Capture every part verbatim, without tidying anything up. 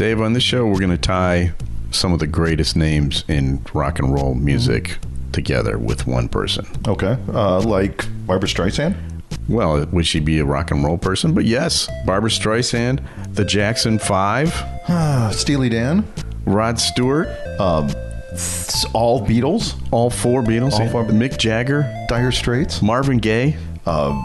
Dave, on this show, we're going to tie some of the greatest names in rock and roll music together with one person. Okay. Uh, like Barbra Streisand? Well, would she be a rock and roll person? But yes, Barbra Streisand, The Jackson Five. Steely Dan. Rod Stewart. Um, all Beatles. All four Beatles. All four. Mick Jagger. Dire Straits. Marvin Gaye. Um,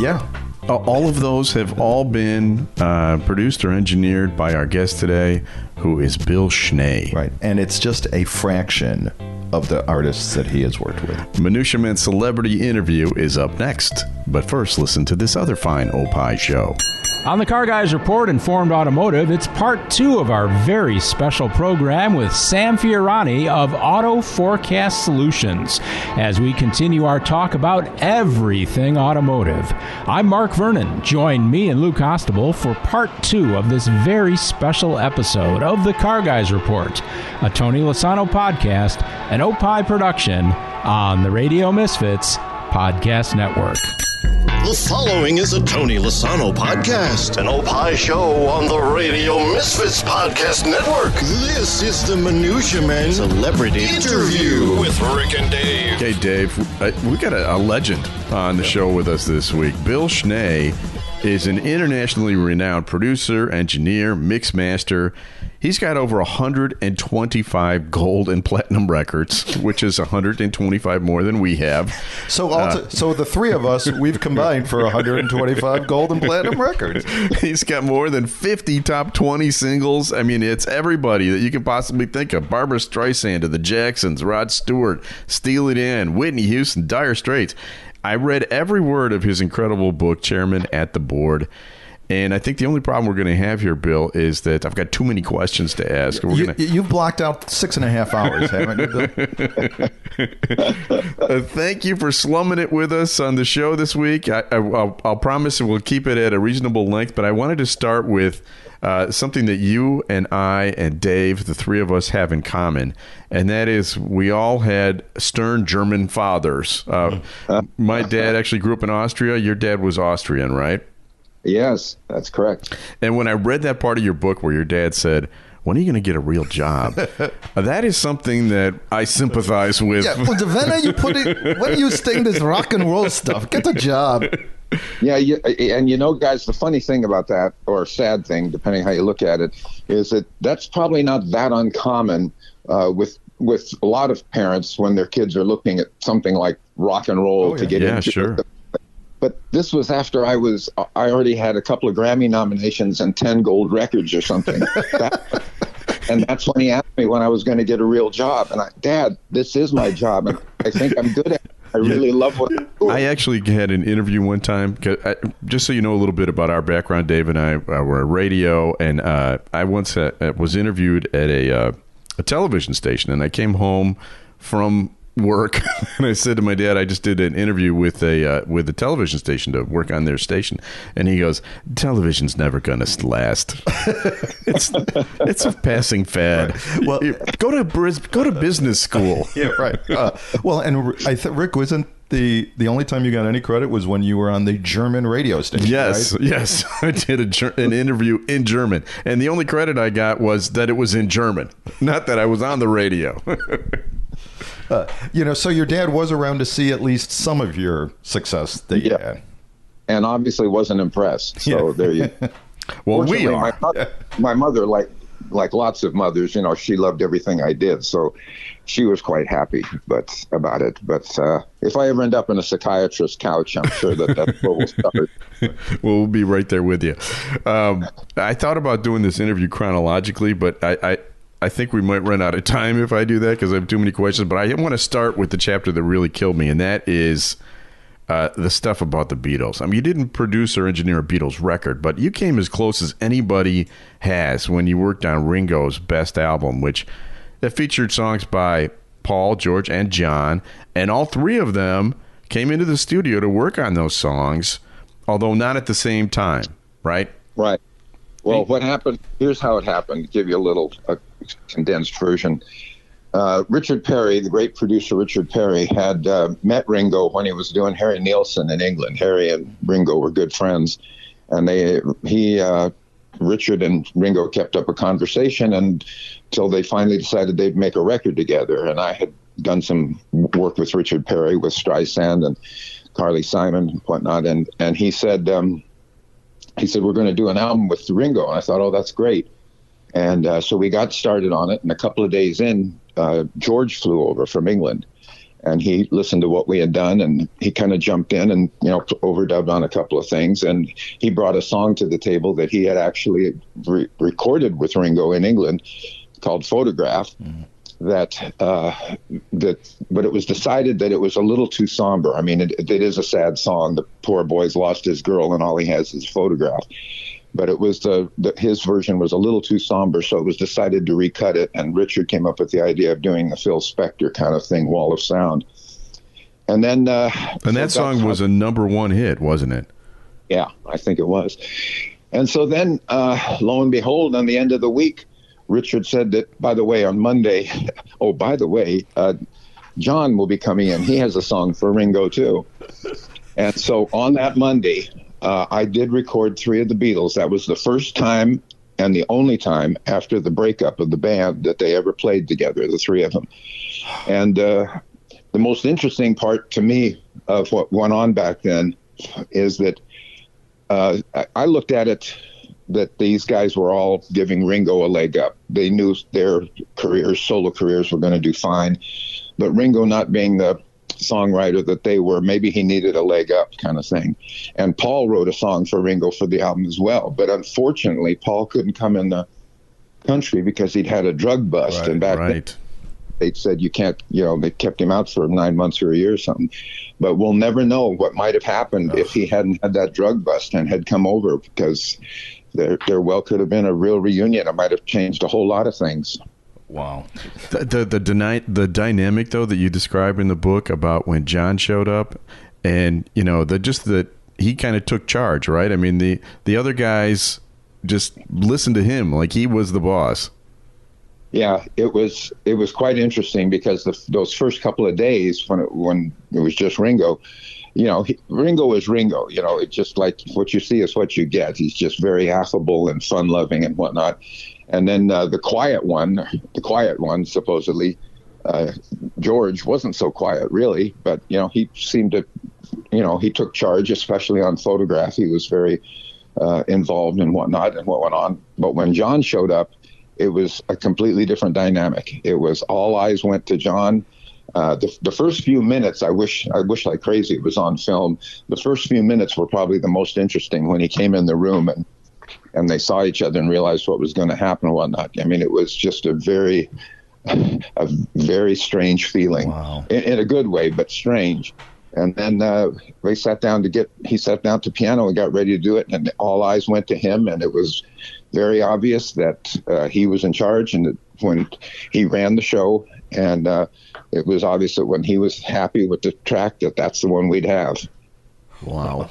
yeah. Uh, all of those have all been uh, produced or engineered by our guest today, who is Bill Schnee. Right. And it's just a fraction of the artists that he has worked with. Minutia Man's Celebrity Interview is up next. But first, listen to this other fine Opie show. On the Car Guys Report, Informed Automotive, it's part two of our very special program with Sam Fiorani of Auto Forecast Solutions as we continue our talk about everything automotive. I'm Mark Vernon. Join me and Lou Costable for part two of this very special episode of the Car Guys Report, a Tony Lozano podcast, an Opie production on the Radio Misfits Podcast Network. The following is a Tony Lozano podcast, an Opie show on the Radio Misfits Podcast Network. This is the Minutia Man Celebrity Interview with Rick and Dave. Okay, Dave, we got a, a legend on the show with us this week. Bill Schnee is an internationally renowned producer, engineer, mix master. He's got over one hundred twenty-five gold and platinum records, which is one hundred twenty-five more than we have. So all uh, t- so the three of us, we've combined for one hundred twenty-five gold and platinum records. He's got more than fifty top twenty singles. I mean, it's everybody that you can possibly think of. Barbra Streisand of the Jacksons, Rod Stewart, Steely Dan, Whitney Houston, Dire Straits. I read every word of his incredible book, Chairman at the Board. And I think the only problem we're going to have here, Bill, is that I've got too many questions to ask. We're you, gonna... You've blocked out six and a half hours, haven't you, Bill? uh, thank you for slumming it with us on the show this week. I, I, I'll, I'll promise we'll keep it at a reasonable length, but I wanted to start with uh, something that you and I and Dave, the three of us, have in common. And that is we all had stern German fathers. Uh, my dad actually grew up in Austria. Your dad was Austrian, right? Yes, that's correct. And when I read that part of your book where your dad said, when are you going to get a real job? That is something that I sympathize with. Yeah, but when are you putting, when are you saying this rock and roll stuff? Get a job. Yeah, you, and you know, guys, the funny thing about that, or sad thing, depending how you look at it, is that that's probably not that uncommon uh, with with a lot of parents when their kids are looking at something like rock and roll oh, yeah. to get yeah, into sure. it. But this was after I was, I already had a couple of Grammy nominations and ten gold records or something. that, and that's when he asked me when I was going to get a real job. And I, Dad, this is my job. And I think I'm good at it. I really yeah. love what I'm doing. I actually had an interview one time, I, just so you know a little bit about our background, Dave and I uh, were at radio. And uh, I once uh, was interviewed at a, uh, a television station. And I came home from work and I said to my dad, I just did an interview with a uh, with a television station to work on their station, and he goes, television's never gonna last. it's it's a passing fad. Right. Well, go to go to business school. Yeah, right. Uh, well, and I th- Rick wasn't the the only time you got any credit was when you were on the German radio station. Yes, right? Yes, I did a ger- an interview in German, and the only credit I got was that it was in German, not that I was on the radio. Uh, you know, so your dad was around to see at least some of your success that you yeah. had. And obviously wasn't impressed. So yeah. there you Well, we are. My mother, yeah. my mother, like like lots of mothers, you know, she loved everything I did. So she was quite happy but about it. But uh, if I ever end up in a psychiatrist's couch, I'm sure that that's where we'll start. Well, we'll be right there with you. Um, I thought about doing this interview chronologically, but I... I I think we might run out of time if I do that because I have too many questions. But I want to start with the chapter that really killed me, and that is uh, the stuff about the Beatles. I mean, you didn't produce or engineer a Beatles record, but you came as close as anybody has when you worked on Ringo's best album, which that featured songs by Paul, George, and John. And all three of them came into the studio to work on those songs, although not at the same time, right? Right. Well, what happened, here's how it happened, to give you a little a condensed version. Uh, Richard Perry, the great producer Richard Perry, had uh, met Ringo when he was doing Harry Nilsson in England. Harry and Ringo were good friends. And they he uh, Richard and Ringo kept up a conversation until they finally decided they'd make a record together. And I had done some work with Richard Perry, with Streisand and Carly Simon and whatnot. And, and he said, um, he said, we're going to do an album with Ringo. And I thought, oh, that's great. And uh, so we got started on it. And a couple of days in, uh, George flew over from England. And he listened to what we had done, and he kind of jumped in and, you know, overdubbed on a couple of things. And he brought a song to the table that he had actually re- recorded with Ringo in England called Photograph. Mm-hmm. That uh, that, but it was decided that it was a little too somber. I mean, it, it is a sad song. The poor boy's lost his girl, and all he has is a photograph. But it was the, the his version was a little too somber, so it was decided to recut it. And Richard came up with the idea of doing the Phil Spector kind of thing, Wall of Sound. And then, uh, and that so song was a number one hit, wasn't it? Yeah, I think it was. And so then, uh, lo and behold, on the end of the week, Richard said that, by the way, on Monday, oh, by the way, uh, John will be coming in. He has a song for Ringo too. And so on that Monday, Uh, I did record three of the Beatles. That was the first time and the only time after the breakup of the band that they ever played together, the three of them. And uh, the most interesting part to me of what went on back then is that uh, I, I looked at it that these guys were all giving Ringo a leg up. They knew their careers, solo careers, were going to do fine. But Ringo not being the songwriter that they were, maybe he needed a leg up kind of thing. And Paul wrote a song for Ringo for the album as well, but unfortunately Paul couldn't come in the country because he'd had a drug bust. Right, and back right. then they said you can't, you know, they kept him out for nine months or a year or something. But we'll never know what might have happened Ugh. if he hadn't had that drug bust and had come over, because there, there well could have been a real reunion. It might have changed a whole lot of things. Wow. The the the, dyna- the dynamic, though, that you describe in the book about when John showed up and, you know, the just that he kind of took charge, right? I mean, the, the other guys just listened to him like he was the boss. Yeah, it was it was quite interesting because the, those first couple of days when it, when it was just Ringo, you know, he, Ringo is Ringo. You know, it's just like what you see is what you get. He's just very affable and fun loving and whatnot. And then uh, the quiet one, the quiet one, supposedly, uh, George wasn't so quiet, really. But, you know, he seemed to, you know, he took charge, especially on Photograph. He was very uh, involved in whatnot and what went on. But when John showed up, it was a completely different dynamic. It was all eyes went to John. Uh, the, the first few minutes, I wish I wish like crazy it was on film. The first few minutes were probably the most interesting when he came in the room and and they saw each other and realized what was going to happen and whatnot. I mean, it was just a very, a very strange feeling. Wow. in, in a good way, but strange. And then uh, they sat down to get, he sat down to piano and got ready to do it. And all eyes went to him. And it was very obvious that uh, he was in charge. And that when he ran the show, and uh, it was obvious that when he was happy with the track, that that's the one we'd have. Wow.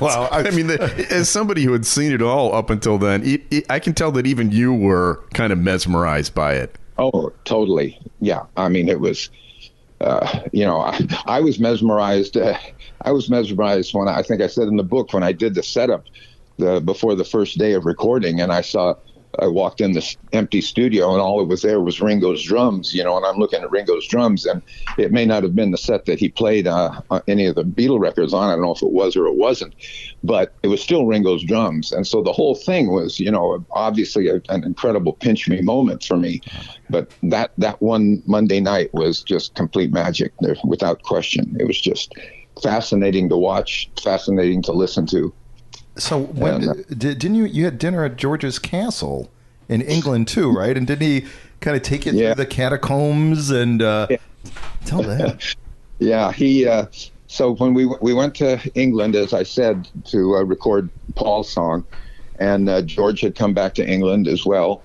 Wow. I mean, the, as somebody who had seen it all up until then, it, it, I can tell that even you were kind of mesmerized by it. Oh, totally. Yeah. I mean, it was, uh, you know, I, I was mesmerized. Uh, I was mesmerized when I, I think I said in the book, when I did the setup the, before the first day of recording, and I saw, I walked in this empty studio and all that was there was Ringo's drums, you know, and I'm looking at Ringo's drums, and it may not have been the set that he played uh, any of the Beatle records on. I don't know if it was or it wasn't, but it was still Ringo's drums. And so the whole thing was, you know, obviously a, an incredible pinch me moment for me. But that, that one Monday night was just complete magic there, without question. It was just fascinating to watch, fascinating to listen to. So when and, did, didn't you you had dinner at George's castle in England too, right? And didn't he kind of take you yeah. through the catacombs and uh, yeah. tell that? Yeah, he. Uh, so when we we went to England, as I said, to uh, record Paul's song, and uh, George had come back to England as well,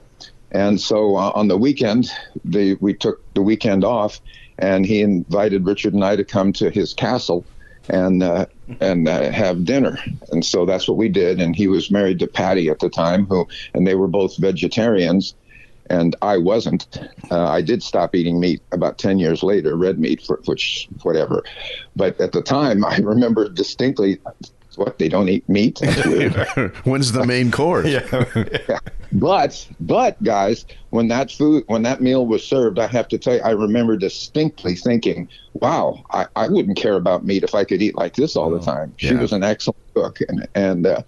and so uh, on the weekend, the we took the weekend off, and he invited Richard and I to come to his castle. and uh, and uh, have dinner. And so that's what we did. And he was married to Patty at the time, who and they were both vegetarians, and I wasn't. Uh, I did stop eating meat about ten years later, red meat, for, which whatever. But at the time, I remember distinctly What, they don't eat meat? That's weird. When's the main course? Yeah. Yeah. But, but guys, when that food, when that meal was served, I have to tell you, I remember distinctly thinking, wow, I, I wouldn't care about meat if I could eat like this all oh, the time. She yeah. was an excellent cook, and, and, uh,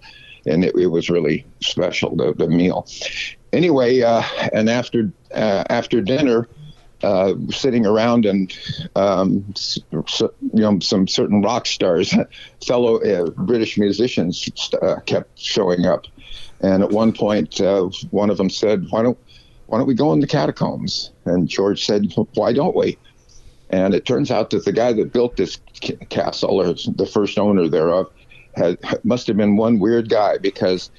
and it, it was really special, the, the meal. Anyway, uh, and after, uh, after dinner, Uh, sitting around and um, so, you know, some certain rock stars, fellow uh, British musicians uh, kept showing up, and at one point uh, one of them said, "Why don't why don't we go in the catacombs?" And George said, "Why don't we?" And it turns out that the guy that built this c- castle, or the first owner thereof, had, must have been one weird guy, because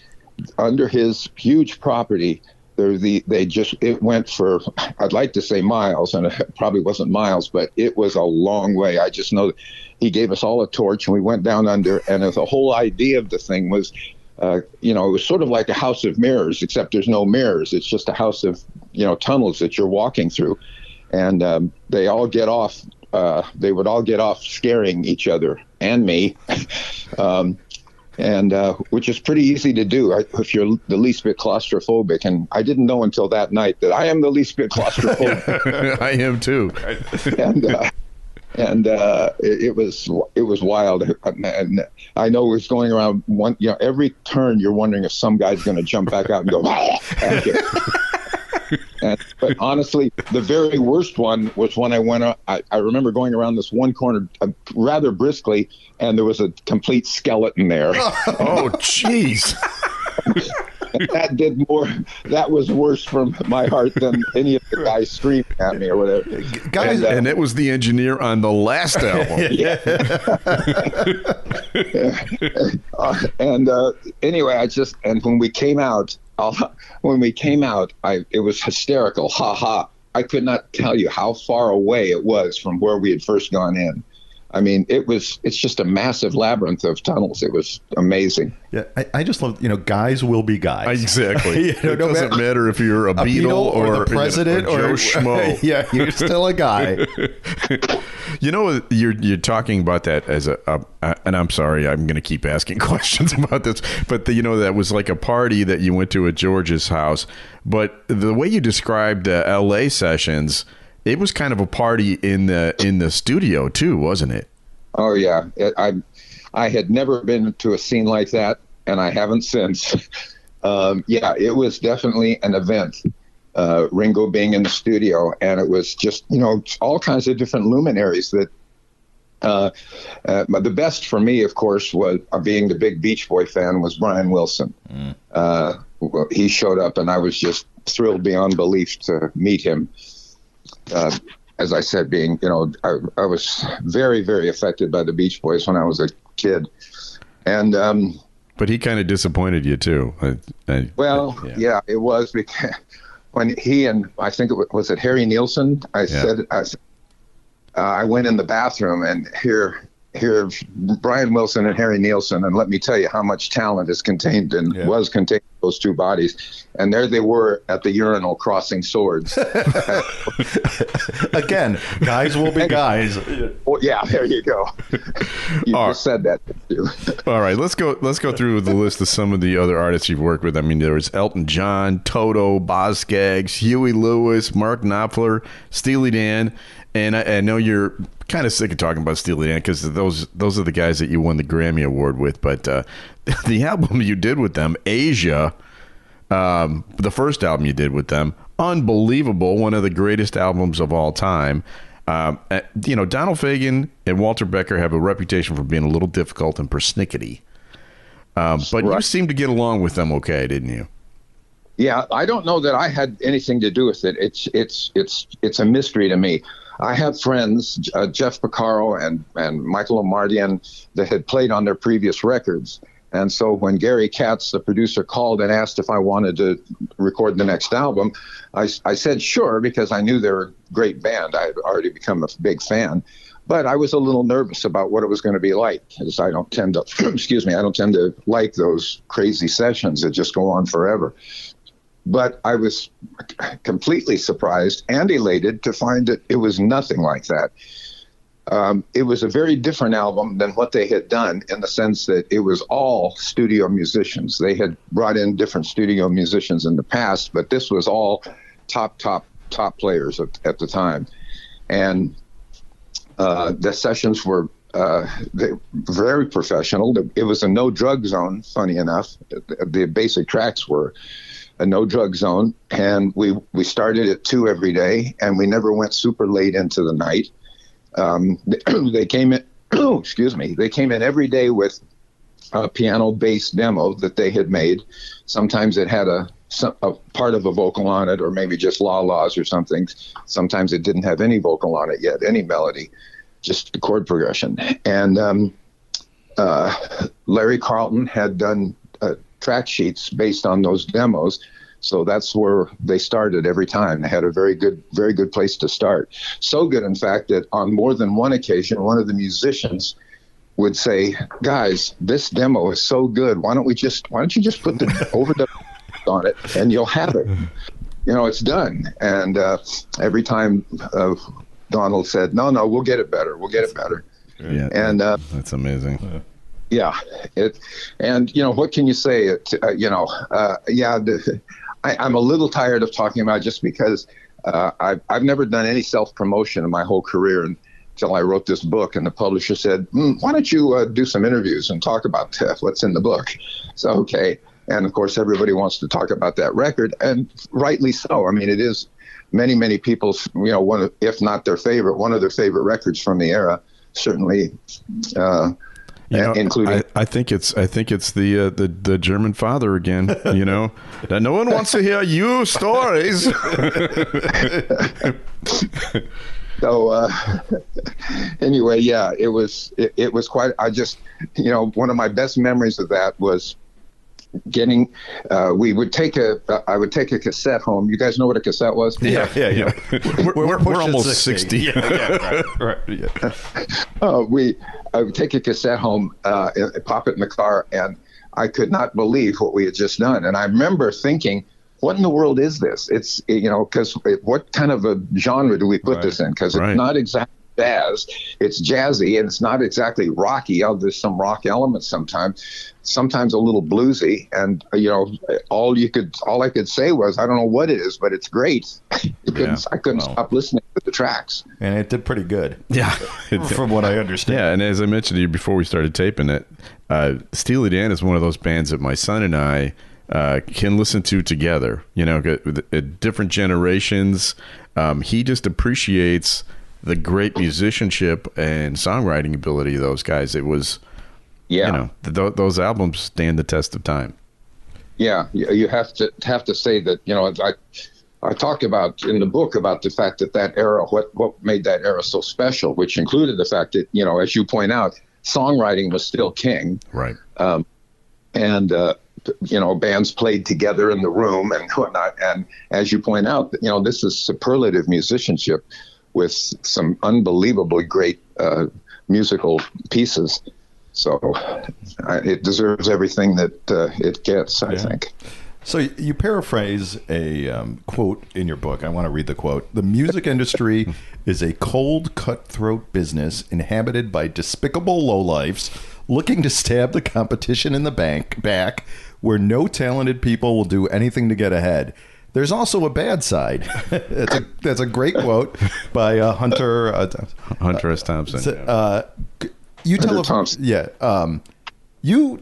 under his huge property, The, they just it went for, I'd like to say miles, and it probably wasn't miles, but it was a long way. I just know that he gave us all a torch, and we went down under, and the whole idea of the thing was, uh, you know, it was sort of like a house of mirrors, except there's no mirrors. It's just a house of, you know, tunnels that you're walking through, and um, they all get off. Uh, they would all get off scaring each other and me. um, And uh, which is pretty easy to do if you're the least bit claustrophobic. And I didn't know until that night that I am the least bit claustrophobic. I am too. and uh, and uh, it, it was it was wild. And I know it was going around one. You know, every turn you're wondering if some guy's going to jump back out and go. And, but honestly, the very worst one was when I went uh, I, I remember going around this one corner uh, rather briskly, and there was a complete skeleton there. Oh, jeez. That did more. That was worse from my heart than any of the guys screaming at me or whatever. Guys, and, uh, and it was the engineer on the last album. Yeah. uh, and uh, anyway, I just and when we came out, I'll, when we came out, I it was hysterical. Ha ha! I could not tell you how far away it was from where we had first gone in. I mean, it was, it's just a massive labyrinth of tunnels. It was amazing. Yeah. I, I just love, you know, guys will be guys. Exactly. You know, it no doesn't matter, matter if you're a, a Beatle, Beatle or, or the president or, or, or Joe Schmo. Yeah. You're still a guy. You know, you're, you're talking about that as a, a, a and I'm sorry, I'm going to keep asking questions about this, but the, you know, that was like a party that you went to at George's house, but the way you described uh, L A sessions, it was kind of a party in the in the studio too, wasn't it? Oh yeah, I I had never been to a scene like that, and I haven't since. Um, yeah, it was definitely an event. Uh, Ringo being in the studio, and it was just, you know, all kinds of different luminaries that. Uh, uh, but the best for me, of course, was uh, being the big Beach Boy fan was Brian Wilson. Mm. Uh, he showed up, and I was just thrilled beyond belief to meet him. Uh, as I said, being, you know, I, I was very, very affected by the Beach Boys when I was a kid. And um, but he kind of disappointed you, too. I, I, well, I, yeah. yeah, it was because when he and I think it was, was it Harry Nilsson. I yeah. said I, uh, I went in the bathroom and here here Brian Wilson and Harry Nilsson. And let me tell you how much talent is contained and yeah. was contained in those two bodies. And there they were at the urinal crossing swords. Again, guys will be guys. Well, yeah, there you go. You all just right. said that. Too. All right, let's go. Let's go through the list of some of the other artists you've worked with. I mean, there was Elton John, Toto, Boz Scaggs, Huey Lewis, Mark Knopfler, Steely Dan. And I, I know you're kind of sick of talking about Steely Dan because those those are the guys that you won the Grammy Award with. But uh, the album you did with them, Asia, um, the first album you did with them, unbelievable, one of the greatest albums of all time. Um, uh, you know, Donald Fagen and Walter Becker have a reputation for being a little difficult and persnickety. Um, but right. you seemed to get along with them okay, didn't you? Yeah, I don't know that I had anything to do with it. It's it's it's it's a mystery to me. I have friends, uh, Jeff Porcaro and, and Michael Omardian, that had played on their previous records. And so when Gary Katz, the producer, called and asked if I wanted to record the next album, I, I said sure, because I knew they were a great band. I had already become a big fan. But I was a little nervous about what it was going to be like, because I don't tend to, excuse me, I don't tend to like those crazy sessions that just go on forever. But I was completely surprised and elated to find that it was nothing like that. Um, it was a very different album than what they had done, in the sense that it was all studio musicians. They had brought in different studio musicians in the past, but this was all top, top, top players at, at the time. And uh, the sessions were uh, they, very professional. It was a no drug zone, funny enough. The basic tracks were a no drug zone. And we, we started at two every day, and we never went super late into the night. Um, they came in, excuse me, they came in every day with a piano bass demo that they had made. Sometimes it had a, a part of a vocal on it, or maybe just la-las or something. Sometimes it didn't have any vocal on it yet, any melody, just the chord progression. And um, uh, Larry Carlton had done uh, track sheets based on those demos. So that's where they started every time. They had a very good, very good place to start. So good, in fact, that on more than one occasion, one of the musicians would say, "Guys, this demo is so good. Why don't we just? Why don't you just put the overdub on it, and you'll have it. You know, it's done." And uh, every time uh, Donald said, "No, no, we'll get it better. We'll get it better." Yeah, and uh, that's amazing. Yeah. Yeah, it, and you know, what can you say? It, uh, you know, uh, yeah. The, I, I'm a little tired of talking about it, just because uh, I've, I've never done any self-promotion in my whole career until I wrote this book, and the publisher said, mm, why don't you uh, do some interviews and talk about uh, what's in the book? So, okay. And, of course, everybody wants to talk about that record, and rightly so. I mean, it is many, many people's, you know, one of, if not their favorite, one of their favorite records from the era, certainly, uh You know, including, I, I think it's I think it's the uh, the the German father again. You know, that no one wants to hear you stories. So uh, anyway, yeah, it was it, it was quite. I just you know one of my best memories of that was getting. Uh, we would take a uh, I would take a cassette home. You guys know what a cassette was? Yeah, yeah, yeah. yeah. We're, we're, we're almost sixty. sixty. Yeah, yeah, right, right. Yeah. uh, we. I would take a cassette home, uh, and pop it in the car, and I could not believe what we had just done. And I remember thinking, what in the world is this? It's, you know, because what kind of a genre do we put right. this in? Because right. it's not exactly jazz. It's jazzy, and it's not exactly rocky. Oh, there's some rock elements sometimes, sometimes a little bluesy. And, you know, all you could, all I could say was, I don't know what it is, but it's great. It yeah. couldn't, I couldn't well. stop listening. The tracks, and it did pretty good. Yeah, from what I understand. Yeah, and as I mentioned to you before we started taping it, uh, Steely Dan is one of those bands that my son and I uh, can listen to together. You know, at different generations, um, he just appreciates the great musicianship and songwriting ability of those guys. It was, yeah, you know, th- those albums stand the test of time. Yeah, you have to have to say that. You know, I. I talk about in the book about the fact that that era, what, what made that era so special, which included the fact that, you know, as you point out, songwriting was still king. Right. Um, and, uh, you know, bands played together in the room and whatnot. And as you point out, you know, this is superlative musicianship with some unbelievably great uh, musical pieces. So uh, it deserves everything that uh, it gets, I yeah. think. So you paraphrase a um, quote in your book. I want to read the quote. The music industry is a cold, cutthroat business inhabited by despicable lowlifes looking to stab the competition in the bank back, where no talented people will do anything to get ahead. There's also a bad side. that's, a, that's a great quote by uh, Hunter. Uh, Hunter S. Thompson. Uh, yeah. You tell Hunter a, Thompson. Yeah. Um, you...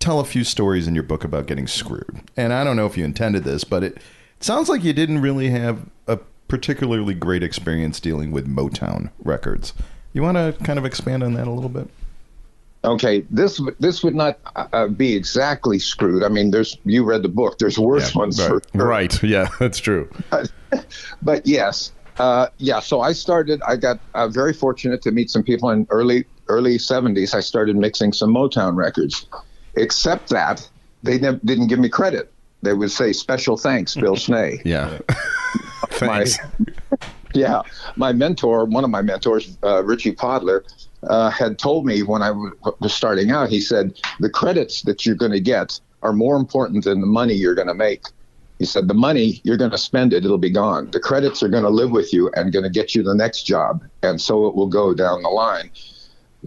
tell a few stories in your book about getting screwed. And I don't know if you intended this, but it sounds like you didn't really have a particularly great experience dealing with Motown records. You want to kind of expand on that a little bit? Okay, this this would not uh, be exactly screwed. I mean, there's you read the book. There's worse yeah, ones. Right. For, right, yeah, that's true. But yes, uh, yeah, so I started, I got uh, very fortunate to meet some people in early early seventies. I started mixing some Motown records. Except that they never, didn't give me credit. They would say, "Special thanks, Bill Schnee." Yeah. my, yeah. My mentor, one of my mentors, uh, Richie Podler, uh, had told me when I w- was starting out, he said, the credits that you're going to get are more important than the money you're going to make. He said, the money, you're going to spend it, it'll be gone. The credits are going to live with you and going to get you the next job. And so it will go down the line.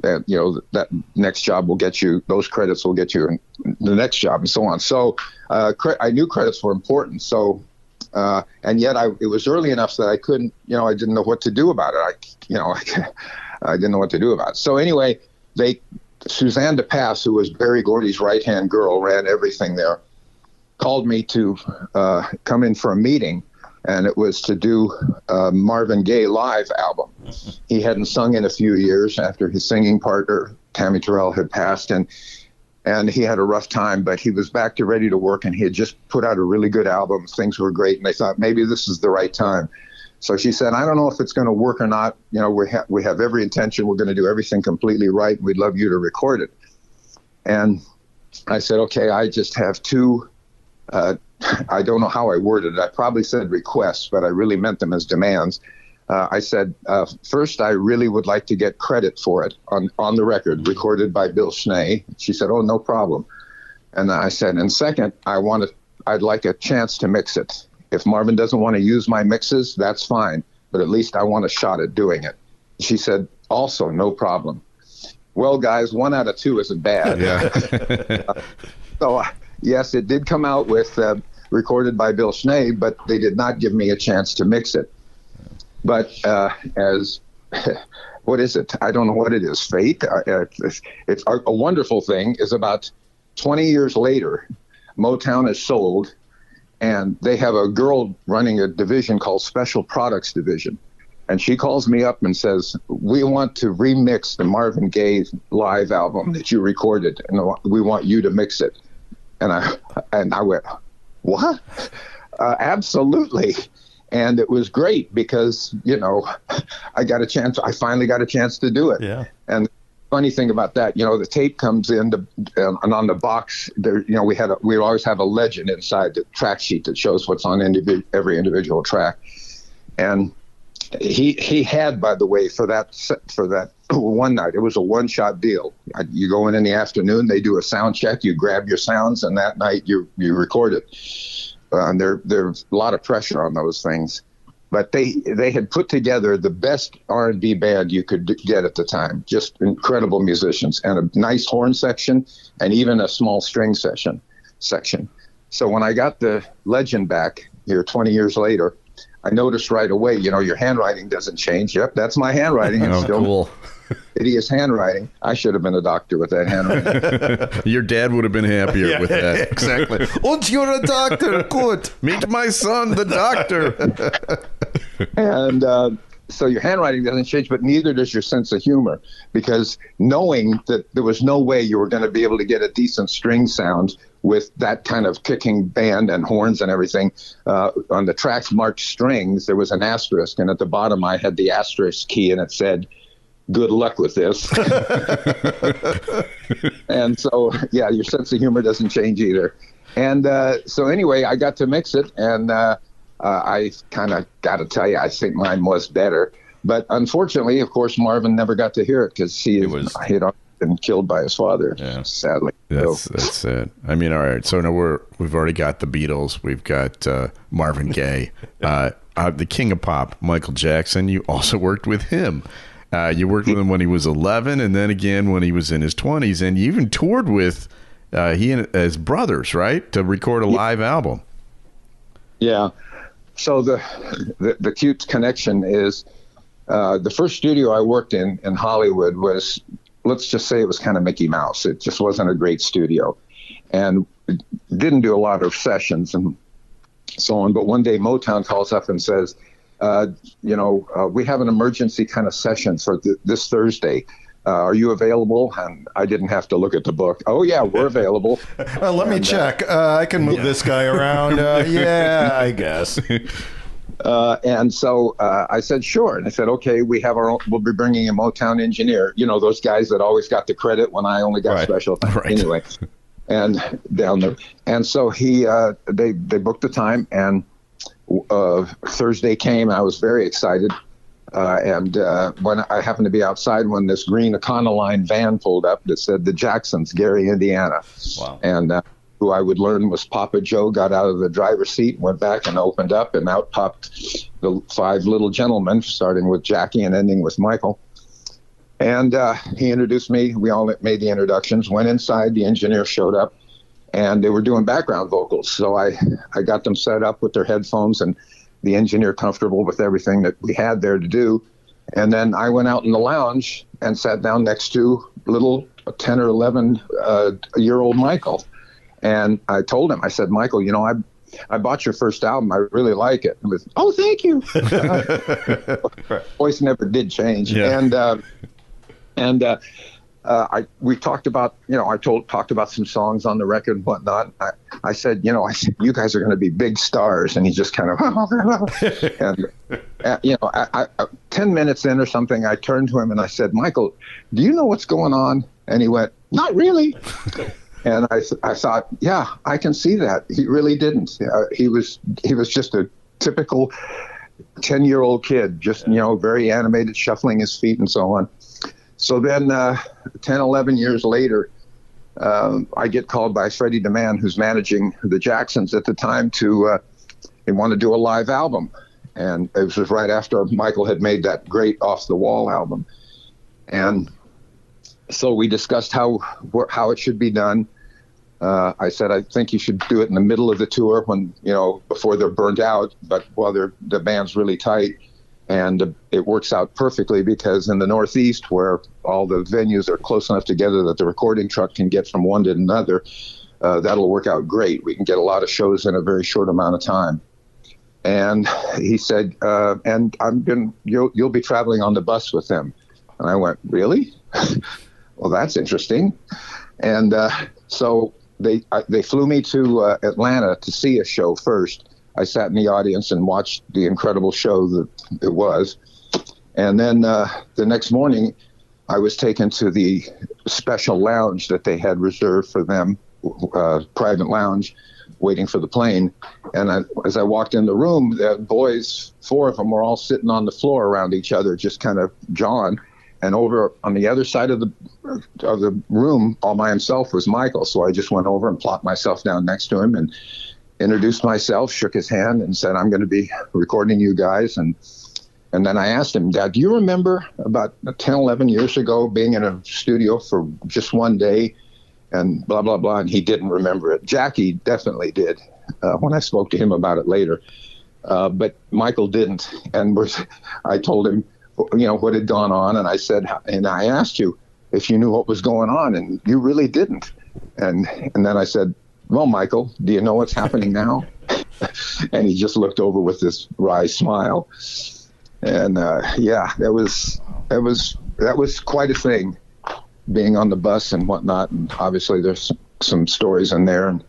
And, you know, that next job will get you, those credits will get you the next job, and so on. So uh, cre- I knew credits were important. So, uh, and yet I, it was early enough that I couldn't, you know, I didn't know what to do about it. I, you know, I, I didn't know what to do about it. So anyway, they, Suzanne DePass, who was Barry Gordy's right-hand girl, ran everything there, called me to uh, come in for a meeting, and it was to do a Marvin Gaye live album. He hadn't sung in a few years after his singing partner, Tammy Terrell, had passed, and and he had a rough time, but he was back to ready to work, and he had just put out a really good album. Things were great, and they thought, maybe this is the right time. So she said, I don't know if it's going to work or not. You know, we, ha- we have every intention. We're going to do everything completely right. We'd love you to record it. And I said, okay, I just have two Uh, I don't know how I worded it. I probably said requests, but I really meant them as demands. Uh, I said, uh, first, I really would like to get credit for it on, on the record, recorded by Bill Schnee. She said, oh, no problem. And I said, and second, I want to, I'd like a chance to mix it. If Marvin doesn't want to use my mixes, that's fine, but at least I want a shot at doing it. She said, also, no problem. Well, guys, one out of two isn't bad. Yeah. so I. Yes, it did come out with uh, recorded by Bill Schnee, but they did not give me a chance to mix it. But uh, as what is it? I don't know what it is. Fate. Uh, it's, it's a wonderful thing. Is about twenty years later, Motown is sold, and they have a girl running a division called Special Products Division, and she calls me up and says, "We want to remix the Marvin Gaye live album that you recorded, and we want you to mix it." And I and I went, what? Uh, absolutely. And it was great because, you know, I got a chance. I finally got a chance to do it. Yeah. And the funny thing about that, you know, the tape comes in to, and on the box, there, you know, we had a, we always have a legend inside the track sheet that shows what's on indivi- every individual track. And he he had, by the way, for that for that one night, it was a one-shot deal. You go in in the afternoon, they do a sound check, you grab your sounds, and that night you you record it. Uh, and there there's a lot of pressure on those things, but they they had put together the best R and B band you could get at the time, just incredible musicians, and a nice horn section, and even a small string session section. So when I got the legend back here twenty years later, I noticed right away, you know, your handwriting doesn't change. Yep, that's my handwriting. It's oh, still cool. Hideous handwriting. I should have been a doctor with that handwriting. Your dad would have been happier yeah, with that. Exactly. Und you're a doctor. Good. Meet my son, the doctor. and uh, so your handwriting doesn't change, but neither does your sense of humor, because knowing that there was no way you were going to be able to get a decent string sound with that kind of kicking band and horns and everything, uh, on the tracks marked strings, there was an asterisk. And at the bottom, I had the asterisk key, and it said, good luck with this. And so, yeah, your sense of humor doesn't change either. And uh, so anyway, I got to mix it. And uh, uh, I kind of got to tell you, I think mine was better. But unfortunately, of course, Marvin never got to hear it because he it was hit on. And killed by his father. Yeah. Sadly, that's so. That's it. I mean, all right. So now we're we've already got the Beatles. We've got uh, Marvin Gaye, uh, uh, the King of Pop, Michael Jackson. You also worked with him. Uh, you worked with him when he was eleven, and then again when he was in his twenties, and you even toured with uh, he and his brothers, right, to record a live yeah. album. Yeah. So the the, the cute connection is uh, the first studio I worked in in Hollywood was. Let's just say it was kind of Mickey Mouse. It just wasn't a great studio, and didn't do a lot of sessions and so on. But one day Motown calls up and says, uh, you know, uh, we have an emergency kind of session for th- this Thursday. Uh, are you available? And I didn't have to look at the book. Oh, yeah, we're available. uh, let and, me check. Uh, I can move yeah. this guy around. Uh, yeah, I guess. Uh, and so uh, I said, sure. And I said, okay, we have our own, we'll be bringing a Motown engineer. You know, those guys that always got the credit when I only got right. special. Right. Anyway, and down there. And so he, uh, they, they booked the time, and uh, Thursday came. I was very excited. Uh, and uh, when I happened to be outside when this green Econoline van pulled up that said The Jacksons, Gary, Indiana. Wow. And uh, who I would learn was Papa Joe, got out of the driver's seat, went back and opened up, and out popped the five little gentlemen, starting with Jackie and ending with Michael. And uh, he introduced me. We all made the introductions, went inside. The engineer showed up, and they were doing background vocals. So I, I got them set up with their headphones and the engineer comfortable with everything that we had there to do. And then I went out in the lounge and sat down next to little ten or eleven-year-old uh, Michael. And I told him, I said, Michael, you know, I I bought your first album. I really like it. He was, oh, thank you. Voice never did change. Yeah. And uh, and uh, uh, I we talked about, you know, I told talked about some songs on the record and whatnot. I, I said, you know, I said, you guys are going to be big stars. And he just kind of, and, uh, you know, I, I, ten minutes in or something, I turned to him and I said, Michael, do you know what's going on? And he went, not really. And I, I thought, yeah, I can see that. He really didn't. Uh, he was he was just a typical ten-year-old kid, just, you know, very animated, shuffling his feet and so on. So then uh, ten, eleven years later, um, I get called by Freddie DeMann, who's managing the Jacksons at the time, to uh, they want to do a live album. And it was right after Michael had made that great Off the Wall album. And so we discussed how how it should be done. Uh, I said, I think you should do it in the middle of the tour when, you know, before they're burnt out, but while they're, the band's really tight. And uh, it works out perfectly because in the Northeast, where all the venues are close enough together that the recording truck can get from one to another, uh, that'll work out great. We can get a lot of shows in a very short amount of time. And he said, uh, and I'm been, you'll, you'll be traveling on the bus with them. And I went, really? Well, that's interesting. And uh, so they I, they flew me to uh, Atlanta to see a show first. I sat in the audience and watched the incredible show that it was. And then uh, the next morning, I was taken to the special lounge that they had reserved for them, uh, private lounge, waiting for the plane. And I, as I walked in the room, the boys, four of them, were all sitting on the floor around each other, just kind of jawing. And over on the other side of the of the room, all by himself, was Michael. So I just went over and plopped myself down next to him and introduced myself, shook his hand, and said, I'm going to be recording you guys. And and then I asked him, Dad, do you remember about ten, eleven years ago being in a studio for just one day and blah, blah, blah? And he didn't remember it. Jackie definitely did uh, when I spoke to him about it later. Uh, but Michael didn't. And was, I told him, you know, what had gone on. And I said, and I asked you if you knew what was going on, and you really didn't. And and then I said, well, Michael, do you know what's happening now? And he just looked over with this wry smile. And uh, yeah, that was, that was, that was quite a thing, being on the bus and whatnot. And obviously there's some stories in there, and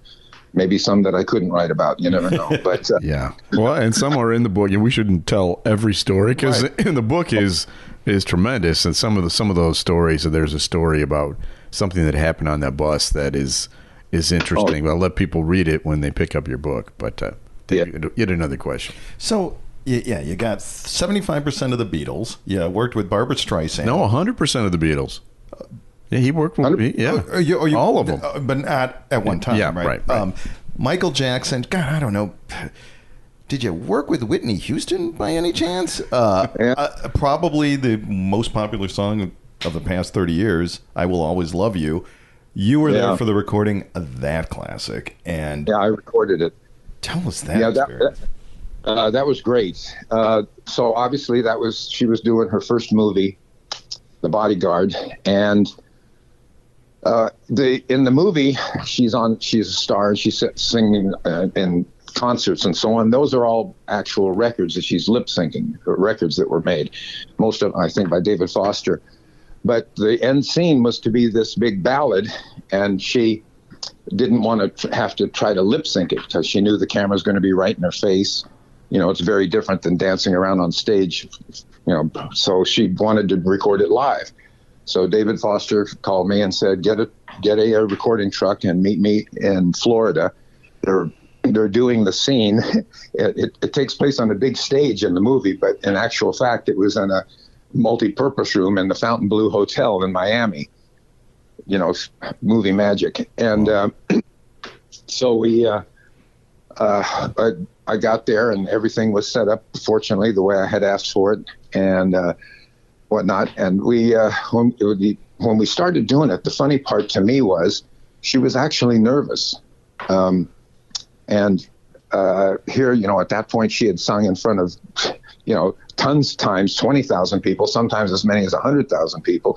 maybe some that I couldn't write about. You never know. But uh, yeah, well, and some are in the book. And we shouldn't tell every story, because right. in the book is is tremendous. And some of the some of those stories, there's a story about something that happened on that bus that is is interesting. Oh. I'll let people read it when they pick up your book. But uh, yeah. Yet another question. So yeah, you got seventy-five percent of the Beatles. Yeah, worked with Barbra Streisand. No, one hundred percent of the Beatles. Uh, Yeah, he worked with me. Yeah, are you, are you, all of them, but not at one time. Yeah, right. right, right. Um, Michael Jackson. God, I don't know. Did you work with Whitney Houston by any chance? Uh, yeah. uh, probably the most popular song of the past thirty years. I Will Always Love You. You were yeah. there for the recording of that classic, and yeah, I recorded it. Tell us that. Yeah, that, uh, that was great. Uh, so obviously, that was she was doing her first movie, The Bodyguard, and. Uh, the in the movie, she's on. She's a star, and she's singing uh, in concerts and so on. Those are all actual records that she's lip syncing, records that were made, most of I think by David Foster. But the end scene was to be this big ballad, and she didn't want to have to try to lip sync it because she knew the camera's going to be right in her face. You know, it's very different than dancing around on stage. You know, so she wanted to record it live. So David Foster called me and said, get a get a, a recording truck and meet me in Florida. They're they're doing the scene. It, it, it takes place on a big stage in the movie, but in actual fact, it was in a multi-purpose room in the Fontainebleau Hotel in Miami. You know, movie magic. And uh, so we uh, uh, I, I got there and everything was set up, fortunately, the way I had asked for it and uh, whatnot. And we uh, when, it would be, when we started doing it, the funny part to me was she was actually nervous. Um, and uh, here, you know, at that point, she had sung in front of, you know, tons times twenty thousand people, sometimes as many as one hundred thousand people,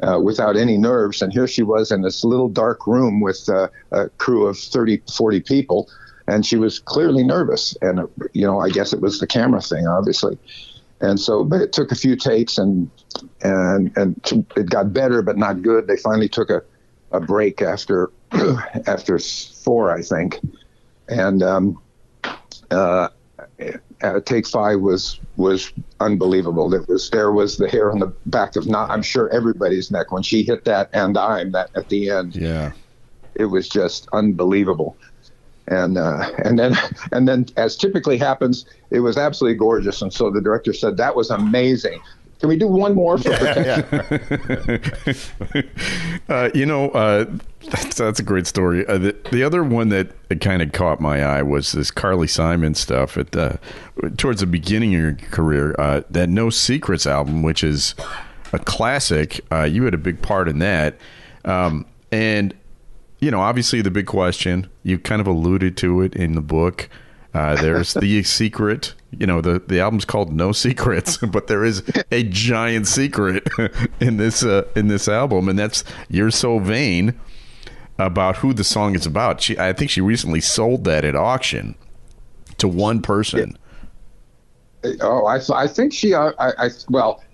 uh, without any nerves. And here she was in this little dark room with uh, a crew of thirty, forty people. And she was clearly nervous. And, uh, you know, I guess it was the camera thing, obviously. And so, but it took a few takes and and and t- it got better, but not good. They finally took a, a break after after four, I think. And um, uh, uh, take five was was unbelievable. There was there was the hair on the back of not I'm sure everybody's neck when she hit that and I'm that at the end. Yeah, it was just unbelievable. And uh, and then and then as typically happens, it was absolutely gorgeous. And so the director said, "That was amazing. Can we do one more for yeah, protection?" Yeah. uh, you know, uh, that's, that's a great story. Uh, the, the other one that kind of caught my eye was this Carly Simon stuff at uh, towards the beginning of your career. Uh, that No Secrets album, which is a classic, uh, you had a big part in that, um, and. You know, obviously the big question, you kind of alluded to it in the book. Uh, there's the secret, you know, the, the album's called No Secrets, but there is a giant secret in this uh, in this album. And that's You're So Vain, about who the song is about. She, I think she recently sold that at auction to one person. Yeah. Oh, I, I think she, I, I well...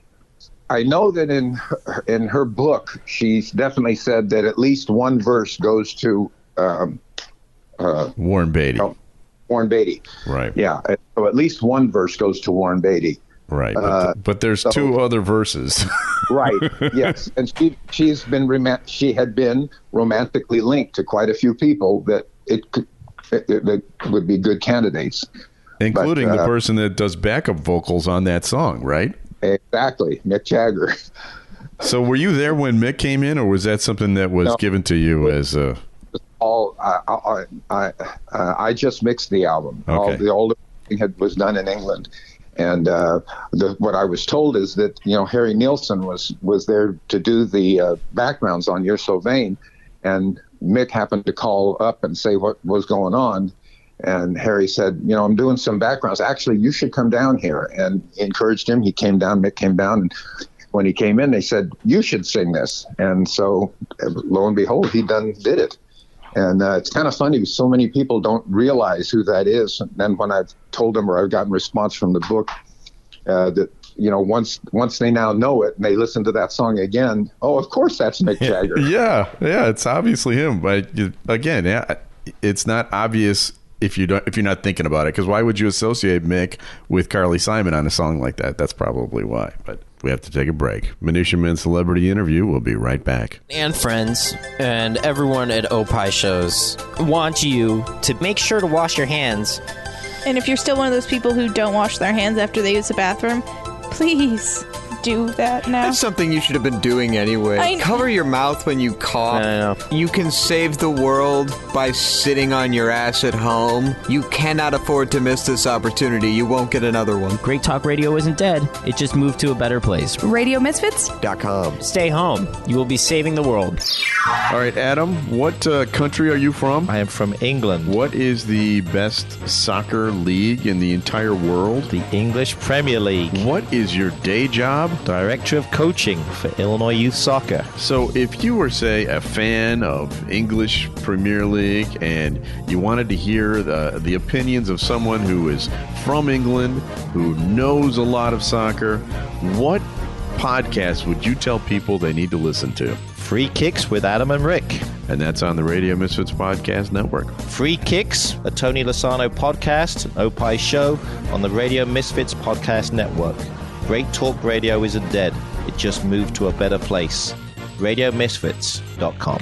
I know that in her, in her book, she's definitely said that at least one verse goes to um, uh, Warren Beatty. No, Warren Beatty. Right. Yeah. So at least one verse goes to Warren Beatty. Right. But, uh, but there's so, two other verses. Right. Yes. And she she's been she had been romantically linked to quite a few people that it could that would be good candidates, including but, uh, the person that does backup vocals on that song. Right. Exactly, Mick Jagger. So, were you there when Mick came in, or was that something that was no, given to you as a? All I I, I, I just mixed the album. Okay. All the older thing had, was done in England, and uh, the, what I was told is that you know Harry Nilsson was was there to do the uh, backgrounds on You're So Vain, and Mick happened to call up and say what was going on. And Harry said, you know, I'm doing some backgrounds. Actually, you should come down here. And encouraged him. He came down, Mick came down. And when he came in, they said, you should sing this. And so lo and behold, he done did it. And uh, it's kind of funny. So many people don't realize who that is. And then when I've told them or I've gotten response from the book uh, that, you know, once once they now know it and they listen to that song again, oh, of course, that's Mick Jagger. Yeah. Yeah. It's obviously him. But again, yeah, it's not obvious. If you don't, if you're not thinking about it, because why would you associate Mick with Carly Simon on a song like that? That's probably why. But we have to take a break. Minutia Man Celebrity Interview. We'll be right back. And friends and everyone at Opie Shows want you to make sure to wash your hands. And if you're still one of those people who don't wash their hands after they use the bathroom, please do that now. That's something you should have been doing anyway. Cover your mouth when you cough. I know. You can save the world by sitting on your ass at home. You cannot afford to miss this opportunity. You won't get another one. Great Talk Radio isn't dead. It just moved to a better place. Radio Misfits dot com. Stay home. You will be saving the world. All right, Adam, what uh, country are you from? I am from England. What is the best soccer league in the entire world? The English Premier League. What is your day job? Director of Coaching for Illinois Youth Soccer. So if you were, say, a fan of English Premier League and you wanted to hear the, the opinions of someone who is from England, who knows a lot of soccer, what podcast would you tell people they need to listen to? Free Kicks with Adam and Rick. And that's on the Radio Misfits Podcast Network. Free Kicks, a Tony Lozano podcast, an Opie show on the Radio Misfits Podcast Network. Great Talk Radio isn't dead. It just moved to a better place. Radio Misfits dot com.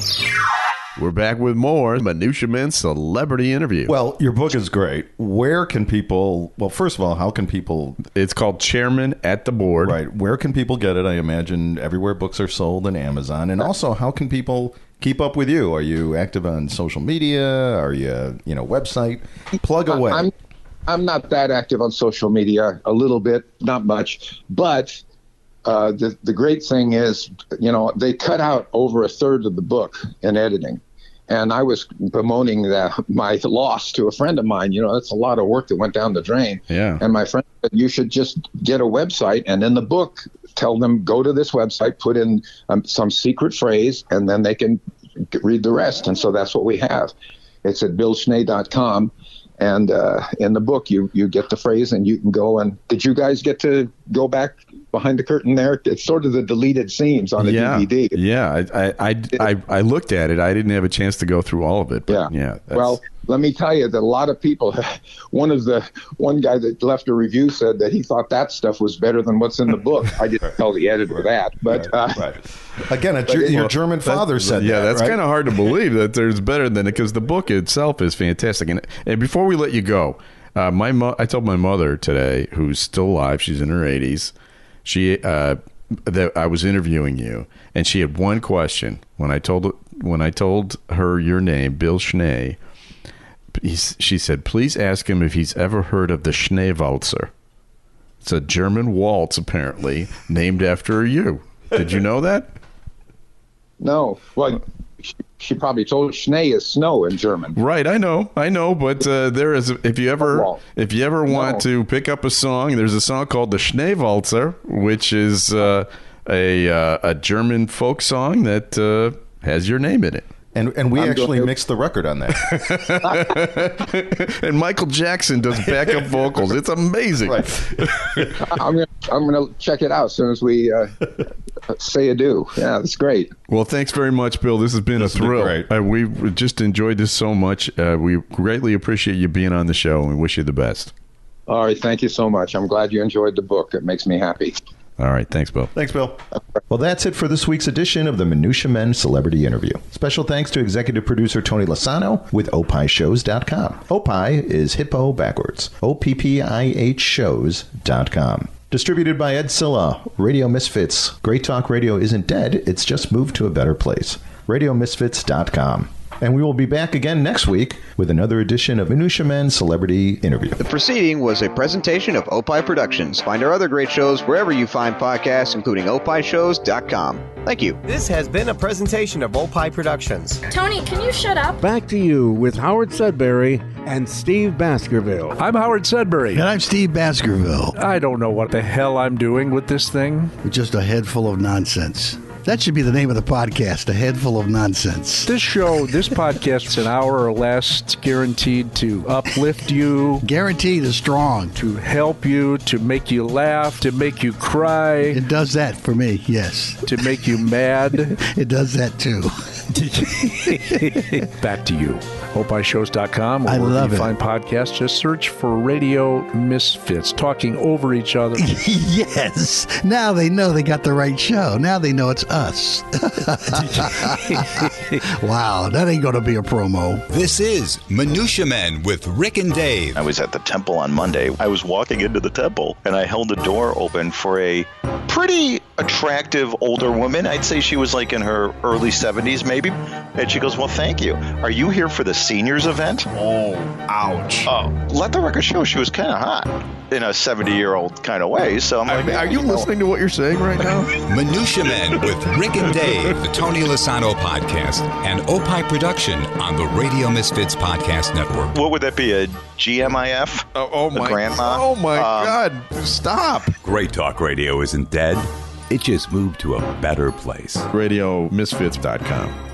We're back with more Minutia Men Celebrity Interview. Well, your book is great. Where can people... Well, first of all, how can people... It's called Chairman at the Board. Right. Where can people get it? I imagine everywhere books are sold, and Amazon. And also, how can people keep up with you? Are you active on social media? Are you, you know, website? Plug away. I'm, I'm not that active on social media, a little bit, not much. But uh, the, the great thing is, you know, they cut out over a third of the book in editing. And I was bemoaning that, my loss to a friend of mine. You know, that's a lot of work that went down the drain. Yeah. And my friend said, you should just get a website, and in the book, tell them, go to this website, put in um, some secret phrase, and then they can read the rest. And so that's what we have. It's at bill schnee dot com. And uh, in the book, you, you get the phrase, and you can go. And did you guys get to go back behind the curtain there? It's sort of the deleted scenes on the yeah, D V D. Yeah, I, I, I, I looked at it. I didn't have a chance to go through all of it. But yeah. yeah well, let me tell you that a lot of people, one of the one guy that left a review said that he thought that stuff was better than what's in the book. I didn't tell the editor that. But right, uh, right. Again, a, but your well, German father said yeah, that. Yeah, that's right? Kind of hard to believe that there's better than it, because the book itself is fantastic. And, and before we We let you go, uh my mo- I told my mother today, who's still alive, she's in her eighties, she uh that I was interviewing you, and she had one question. When I told when I told her your name, Bill Schnee, she said, please ask him if he's ever heard of the Schneewalzer. It's a German waltz, apparently, named after you. Did you know that? No. Well, she probably told Schnee is snow in German. Right, I know, I know, but uh, there is. If you ever, if you ever want no. to pick up a song, there's a song called the Schneewalzer, which is uh, a uh, a German folk song that uh, has your name in it. And and we I'm actually going. mixed the record on that. And Michael Jackson does backup vocals. It's amazing. Right. I'm gonna, I'm gonna check it out as soon as we. Uh, Say adieu. Yeah, that's great. Well, thanks very much, Bill. This has been this a thrill. Been uh, we've just enjoyed this so much. Uh, we greatly appreciate you being on the show, and wish you the best. All right. Thank you so much. I'm glad you enjoyed the book. It makes me happy. All right. Thanks, Bill. Thanks, Bill. Well, that's it for this week's edition of the Minutia Men Celebrity Interview. Special thanks to executive producer Tony Lozano with opi shows dot com. Opi is hippo backwards. O P P I H shows dot com. Distributed by Ed Silla, Radio Misfits. Great Talk Radio isn't dead, it's just moved to a better place. radio misfits dot com. And we will be back again next week with another edition of Minutia Men Celebrity Interview. The preceding was a presentation of Opie Productions. Find our other great shows wherever you find podcasts, including opi shows dot com. Thank you. This has been a presentation of Opie Productions. Tony, can you shut up? Back to you with Howard Sudbury and Steve Baskerville. I'm Howard Sudbury. And I'm Steve Baskerville. I don't know what the hell I'm doing with this thing. Just a head full of nonsense. That should be the name of the podcast, A Head Full of Nonsense. This show, this podcast's an hour or less. It's guaranteed to uplift you. Guaranteed is strong. To help you, to make you laugh, to make you cry. It does that for me, yes. To make you mad. It does that, too. Back to you. opi shows dot com. I love it. Find podcasts. Just search for Radio Misfits, talking over each other. Yes. Now they know they got the right show. Now they know it's us. Wow, that ain't going to be a promo. This is Minutia Men with Rick and Dave. I was at the temple on Monday. I was walking into the temple, and I held the door open for a pretty attractive older woman. I'd say she was like in her early seventies, maybe. And she goes, well, thank you. Are you here for the seniors event? Oh, ouch. Oh, let the record show she was kind of hot in a seventy-year-old kind of way. So I'm like, I mean, are you, you know, listening to what you're saying right now? Minutia Men with Rick and Dave, the Tony Lozano podcast, and Opie Production on the Radio Misfits Podcast Network. What would that be, a G M I F? Oh, oh my, grandma? Oh, my um, God. Stop. Great Talk Radio isn't dead. It just moved to a better place. radio misfits dot com.